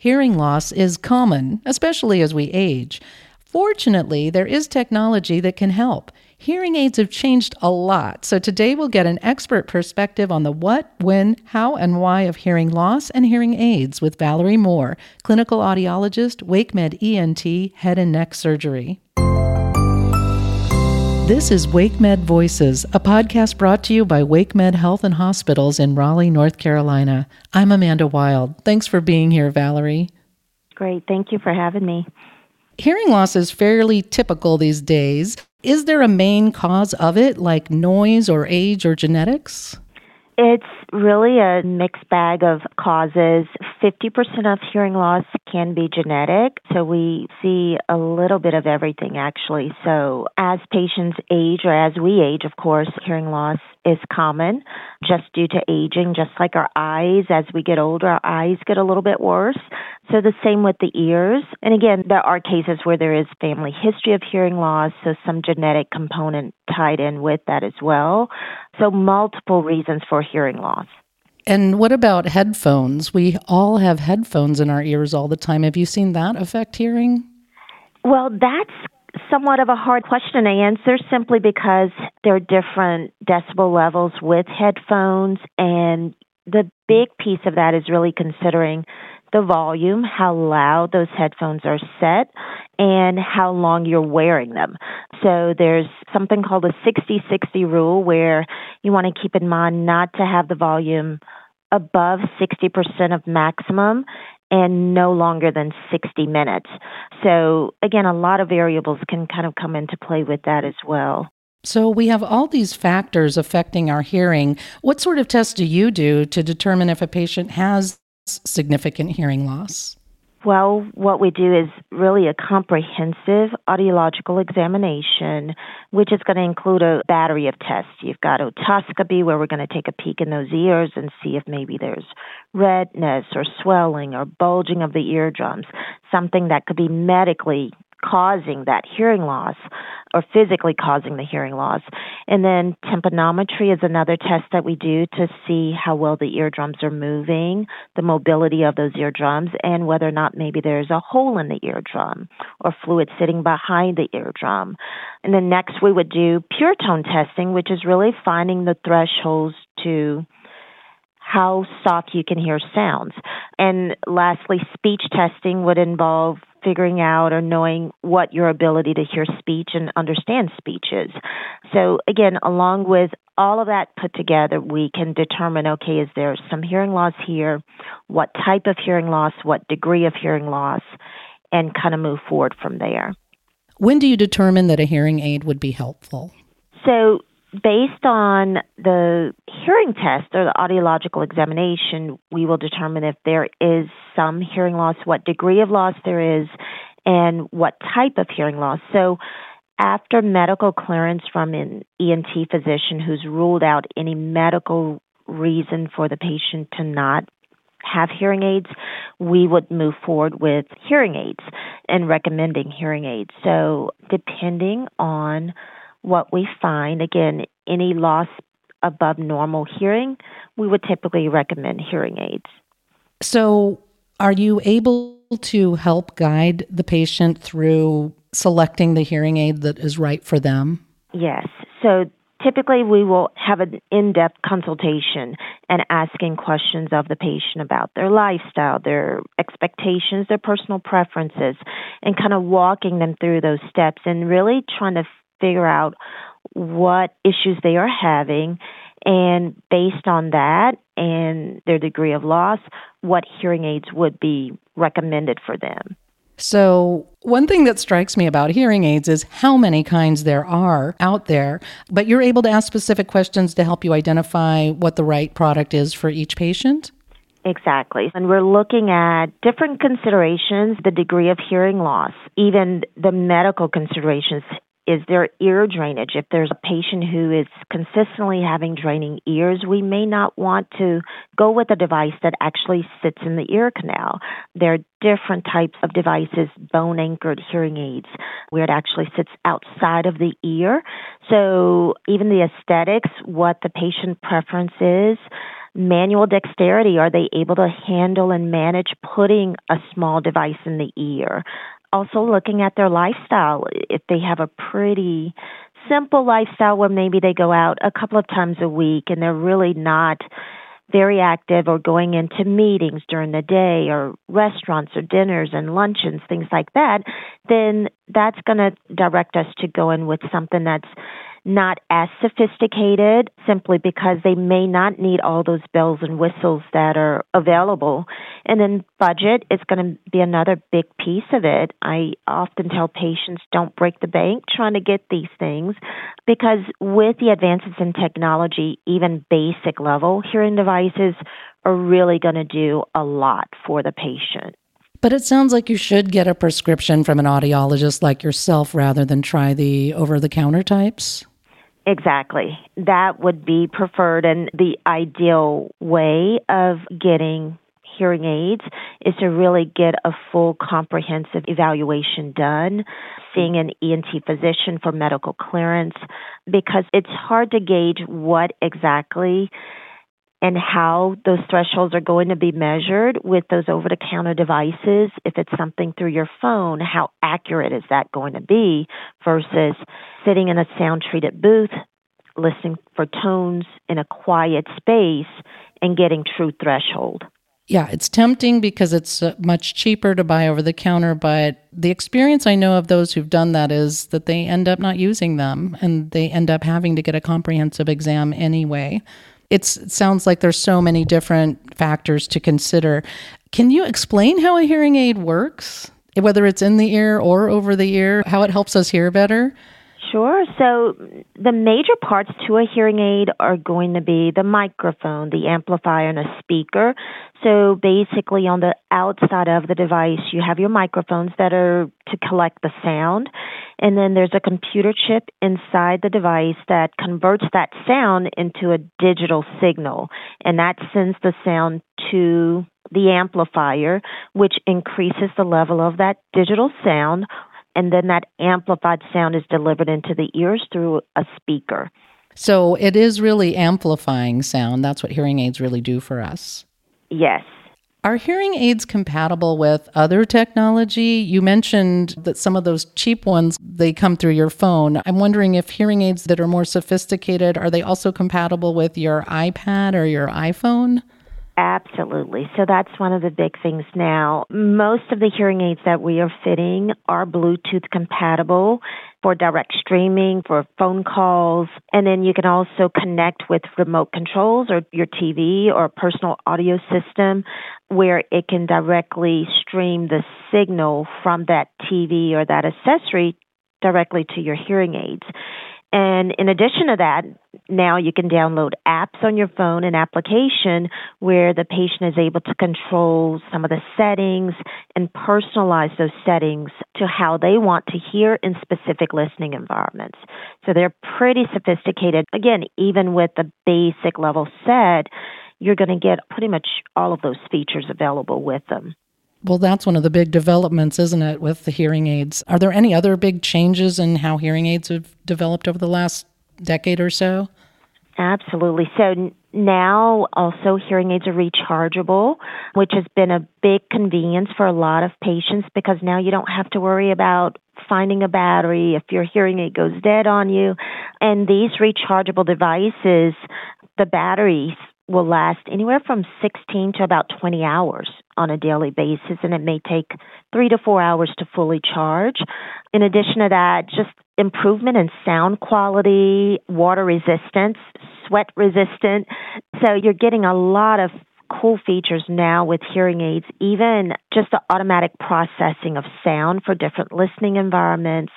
Hearing loss is common, especially as we age. Fortunately, there is technology that can help. Hearing aids have changed a lot, so today we'll get an expert perspective on the what, when, how, and why of hearing loss and hearing aids with Valerie Moore, clinical audiologist, WakeMed ENT, head and neck surgery. This is WakeMed Voices, a podcast brought to you by WakeMed Health and Hospitals in Raleigh, North Carolina. I'm Amanda Wild. Thanks for being here, Valerie. Great. Thank you for having me. Hearing loss is fairly typical these days. Is there a main cause of it, like noise or age or genetics? It's really a mixed bag of causes. 50% of hearing loss can be genetic, so we see a little bit of everything, actually. So as patients age, or as we age, of course, hearing loss is common just due to aging, just like our eyes. As we get older, our eyes get a little bit worse. So the same with the ears. And again, there are cases where there is family history of hearing loss, so some genetic component tied in with that as well. So multiple reasons for hearing loss. And what about headphones? We all have headphones in our ears all the time. Have you seen that affect hearing? Well, that's somewhat of a hard question to answer simply because there are different decibel levels with headphones. And the big piece of that is really considering the volume, how loud those headphones are set, and how long you're wearing them. So there's something called a 60-60 rule where you want to keep in mind not to have the volume above 60% of maximum and no longer than 60 minutes. So again, a lot of variables can kind of come into play with that as well. So we have all these factors affecting our hearing. What sort of tests do you do to determine if a patient has significant hearing loss? Well, what we do is really a comprehensive audiological examination, which is going to include a battery of tests. You've got otoscopy, where we're going to take a peek in those ears and see if maybe there's redness or swelling or bulging of the eardrums, something that could be medically causing that hearing loss or physically causing the hearing loss. And then tympanometry is another test that we do to see how well the eardrums are moving, the mobility of those eardrums, and whether or not maybe there's a hole in the eardrum or fluid sitting behind the eardrum. And then next we would do pure tone testing, which is really finding the thresholds to how soft you can hear sounds. And lastly, speech testing would involve figuring out or knowing what your ability to hear speech and understand speech is. So again, along with all of that put together, we can determine, okay, is there some hearing loss here? What type of hearing loss? What degree of hearing loss? And kind of move forward from there. When do you determine that a hearing aid would be helpful? So based on the hearing test or the audiological examination, we will determine if there is some hearing loss, what degree of loss there is, and what type of hearing loss. So after medical clearance from an ENT physician who's ruled out any medical reason for the patient to not have hearing aids, we would move forward with hearing aids and recommending hearing aids. So depending on what we find, again, any loss above normal hearing, we would typically recommend hearing aids. So are you able to help guide the patient through selecting the hearing aid that is right for them? Yes. So typically we will have an in-depth consultation and asking questions of the patient about their lifestyle, their expectations, their personal preferences, and kind of walking them through those steps and really trying to figure out what issues they are having, and based on that and their degree of loss, what hearing aids would be recommended for them. So one thing that strikes me about hearing aids is how many kinds there are out there, but you're able to ask specific questions to help you identify what the right product is for each patient? Exactly. And we're looking at different considerations, the degree of hearing loss, even the medical considerations. Is there ear drainage? If there's a patient who is consistently having draining ears, we may not want to go with a device that actually sits in the ear canal. There are different types of devices, bone-anchored hearing aids, where it actually sits outside of the ear. So even the aesthetics, what the patient preference is, manual dexterity. Are they able to handle and manage putting a small device in the ear? Also looking at their lifestyle, if they have a pretty simple lifestyle where maybe they go out a couple of times a week and they're really not very active or going into meetings during the day or restaurants or dinners and luncheons, things like that, then that's going to direct us to go in with something that's not as sophisticated, simply because they may not need all those bells and whistles that are available. And then budget is going to be another big piece of it. I often tell patients, don't break the bank trying to get these things, because with the advances in technology, even basic level hearing devices are really going to do a lot for the patient. But it sounds like you should get a prescription from an audiologist like yourself rather than try the over-the-counter types? Exactly. That would be preferred, and the ideal way of getting hearing aids is to really get a full comprehensive evaluation done, seeing an ENT physician for medical clearance, because it's hard to gauge what exactly and how those thresholds are going to be measured with those over-the-counter devices. If it's something through your phone, how accurate is that going to be versus sitting in a sound-treated booth, listening for tones in a quiet space, and getting true threshold? Yeah, it's tempting because it's much cheaper to buy over-the-counter, but the experience I know of those who've done that is that they end up not using them, and they end up having to get a comprehensive exam anyway. It sounds like there's so many different factors to consider. Can you explain how a hearing aid works, whether it's in the ear or over the ear, how it helps us hear better? Sure. So the major parts to a hearing aid are going to be the microphone, the amplifier, and a speaker. So basically on the outside of the device, you have your microphones that are to collect the sound. And then there's a computer chip inside the device that converts that sound into a digital signal. And that sends the sound to the amplifier, which increases the level of that digital sound. And then that amplified sound is delivered into the ears through a speaker. So it is really amplifying sound. That's what hearing aids really do for us. Yes. Are hearing aids compatible with other technology? You mentioned that some of those cheap ones, they come through your phone. I'm wondering if hearing aids that are more sophisticated, are they also compatible with your iPad or your iPhone? Absolutely. So that's one of the big things now. Most of the hearing aids that we are fitting are Bluetooth compatible for direct streaming, for phone calls, and then you can also connect with remote controls or your TV or personal audio system, where it can directly stream the signal from that TV or that accessory directly to your hearing aids. And in addition to that, now you can download apps on your phone and application where the patient is able to control some of the settings and personalize those settings to how they want to hear in specific listening environments. So they're pretty sophisticated. Again, even with the basic level set, you're going to get pretty much all of those features available with them. Well, that's one of the big developments, isn't it, with the hearing aids? Are there any other big changes in how hearing aids have developed over the last decade or so? Absolutely. So now also hearing aids are rechargeable, which has been a big convenience for a lot of patients, because now you don't have to worry about finding a battery if your hearing aid goes dead on you. And these rechargeable devices, the batteries will last anywhere from 16 to about 20 hours on a daily basis, and it may take 3 to 4 hours to fully charge. In addition to that, just improvement in sound quality, water resistance, sweat resistant. So you're getting a lot of cool features now with hearing aids, even just the automatic processing of sound for different listening environments.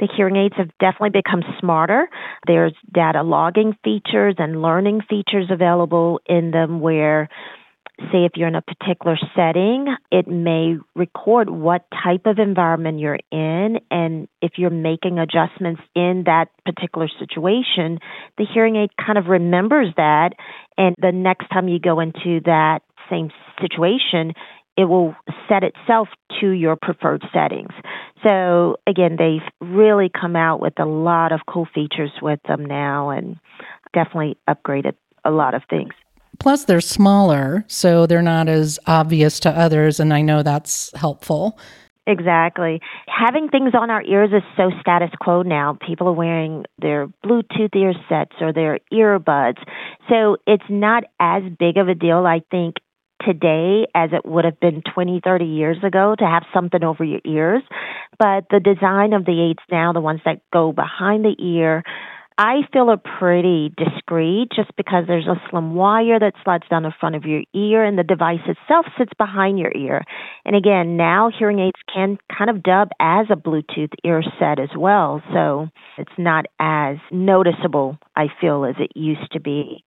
The hearing aids have definitely become smarter. There's data logging features and learning features available in them where, say, if you're in a particular setting, it may record what type of environment you're in. And if you're making adjustments in that particular situation, the hearing aid kind of remembers that. And the next time you go into that same situation, it will set itself to your preferred settings. So again, they've really come out with a lot of cool features with them now and definitely upgraded a lot of things. Plus, they're smaller, so they're not as obvious to others, and I know that's helpful. Exactly. Having things on our ears is so status quo now. People are wearing their Bluetooth ear sets or their earbuds. So it's not as big of a deal, I think, today as it would have been 20, 30 years ago to have something over your ears. But the design of the aids now, the ones that go behind the ear, I feel are pretty discreet just because there's a slim wire that slides down the front of your ear and the device itself sits behind your ear. And again, now hearing aids can kind of dub as a Bluetooth ear set as well. So it's not as noticeable, I feel, as it used to be.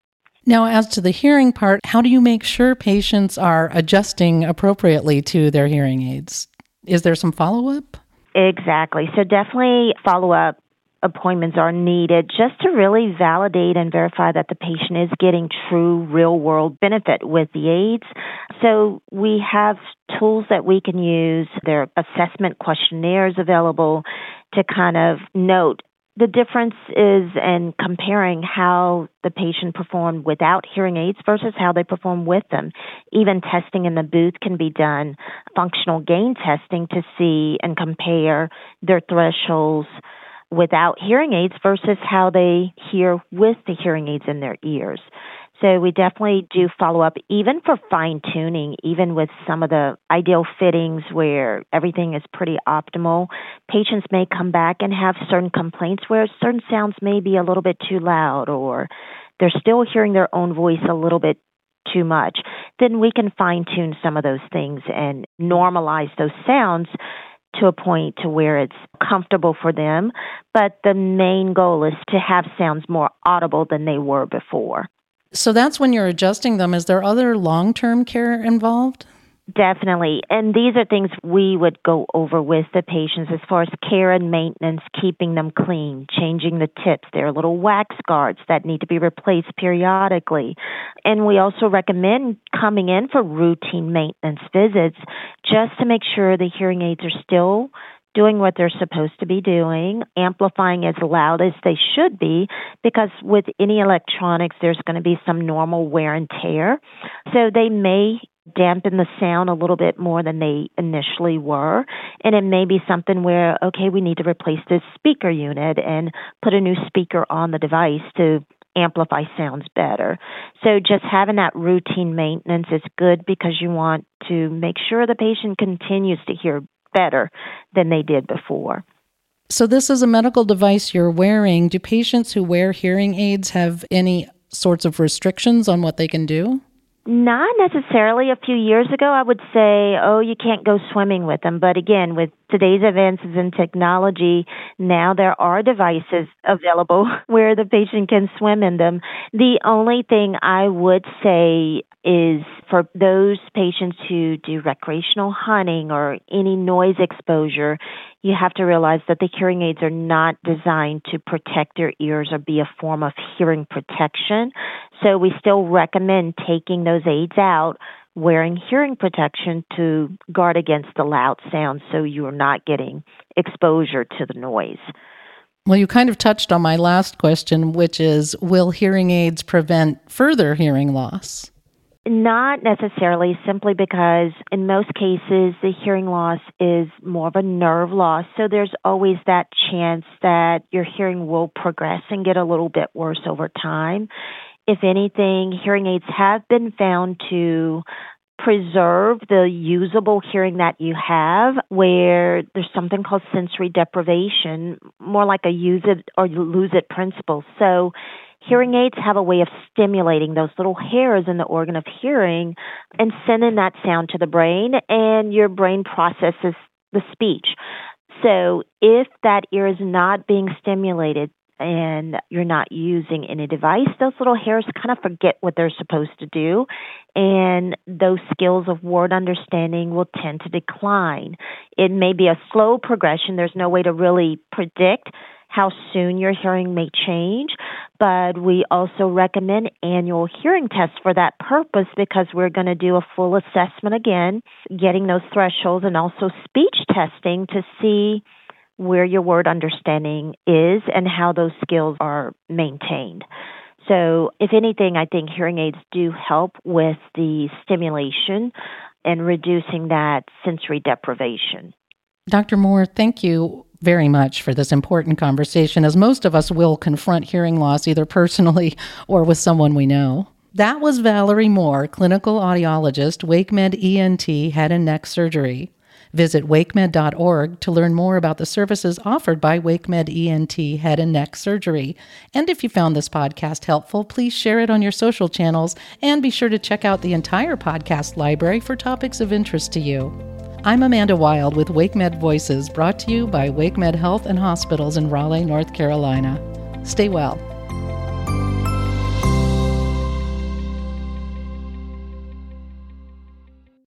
Now, as to the hearing part, how do you make sure patients are adjusting appropriately to their hearing aids? Is there some follow-up? Exactly. So definitely follow-up appointments are needed just to really validate and verify that the patient is getting true real-world benefit with the aids. So we have tools that we can use. There are assessment questionnaires available to kind of note the difference is in comparing how the patient performed without hearing aids versus how they perform with them. Even testing in the booth can be done, functional gain testing to see and compare their thresholds without hearing aids versus how they hear with the hearing aids in their ears. So we definitely do follow up, even for fine-tuning, even with some of the ideal fittings where everything is pretty optimal. Patients may come back and have certain complaints where certain sounds may be a little bit too loud or they're still hearing their own voice a little bit too much. Then we can fine-tune some of those things and normalize those sounds to a point to where it's comfortable for them. But the main goal is to have sounds more audible than they were before. So that's when you're adjusting them. Is there other long-term care involved? Definitely. And these are things we would go over with the patients as far as care and maintenance, keeping them clean, changing the tips. There are little wax guards that need to be replaced periodically. And we also recommend coming in for routine maintenance visits just to make sure the hearing aids are still doing what they're supposed to be doing, amplifying as loud as they should be, because with any electronics, there's going to be some normal wear and tear. So they may dampen the sound a little bit more than they initially were. And it may be something where, okay, we need to replace this speaker unit and put a new speaker on the device to amplify sounds better. So just having that routine maintenance is good because you want to make sure the patient continues to hear better than they did before. So this is a medical device you're wearing. Do patients who wear hearing aids have any sorts of restrictions on what they can do? Not necessarily. A few years ago, I would say, oh, you can't go swimming with them. But again, with today's advances in technology, now there are devices available where the patient can swim in them. The only thing I would say is for those patients who do recreational hunting or any noise exposure, you have to realize that the hearing aids are not designed to protect their ears or be a form of hearing protection. So we still recommend taking those aids out, wearing hearing protection to guard against the loud sounds so you are not getting exposure to the noise. Well, you kind of touched on my last question, which is, will hearing aids prevent further hearing loss? Not necessarily, simply because in most cases, the hearing loss is more of a nerve loss. So there's always that chance that your hearing will progress and get a little bit worse over time. If anything, hearing aids have been found to preserve the usable hearing that you have, where there's something called sensory deprivation, more like a use it or lose it principle. So hearing aids have a way of stimulating those little hairs in the organ of hearing and sending that sound to the brain, and your brain processes the speech. So if that ear is not being stimulated and you're not using any device, those little hairs kind of forget what they're supposed to do, and those skills of word understanding will tend to decline. It may be a slow progression. There's no way to really predict how soon your hearing may change, but we also recommend annual hearing tests for that purpose because we're going to do a full assessment again, getting those thresholds and also speech testing to see where your word understanding is and how those skills are maintained. So if anything, I think hearing aids do help with the stimulation and reducing that sensory deprivation. Dr. Moore, thank you very much for this important conversation, as most of us will confront hearing loss either personally or with someone we know. That was Valerie Moore, clinical audiologist, WakeMed ENT head and neck surgery. Visit wakemed.org to learn more about the services offered by WakeMed ENT head and neck surgery. And if you found this podcast helpful, please share it on your social channels and be sure to check out the entire podcast library for topics of interest to you. I'm Amanda Wild with WakeMed Voices, brought to you by WakeMed Health and Hospitals in Raleigh, North Carolina. Stay well.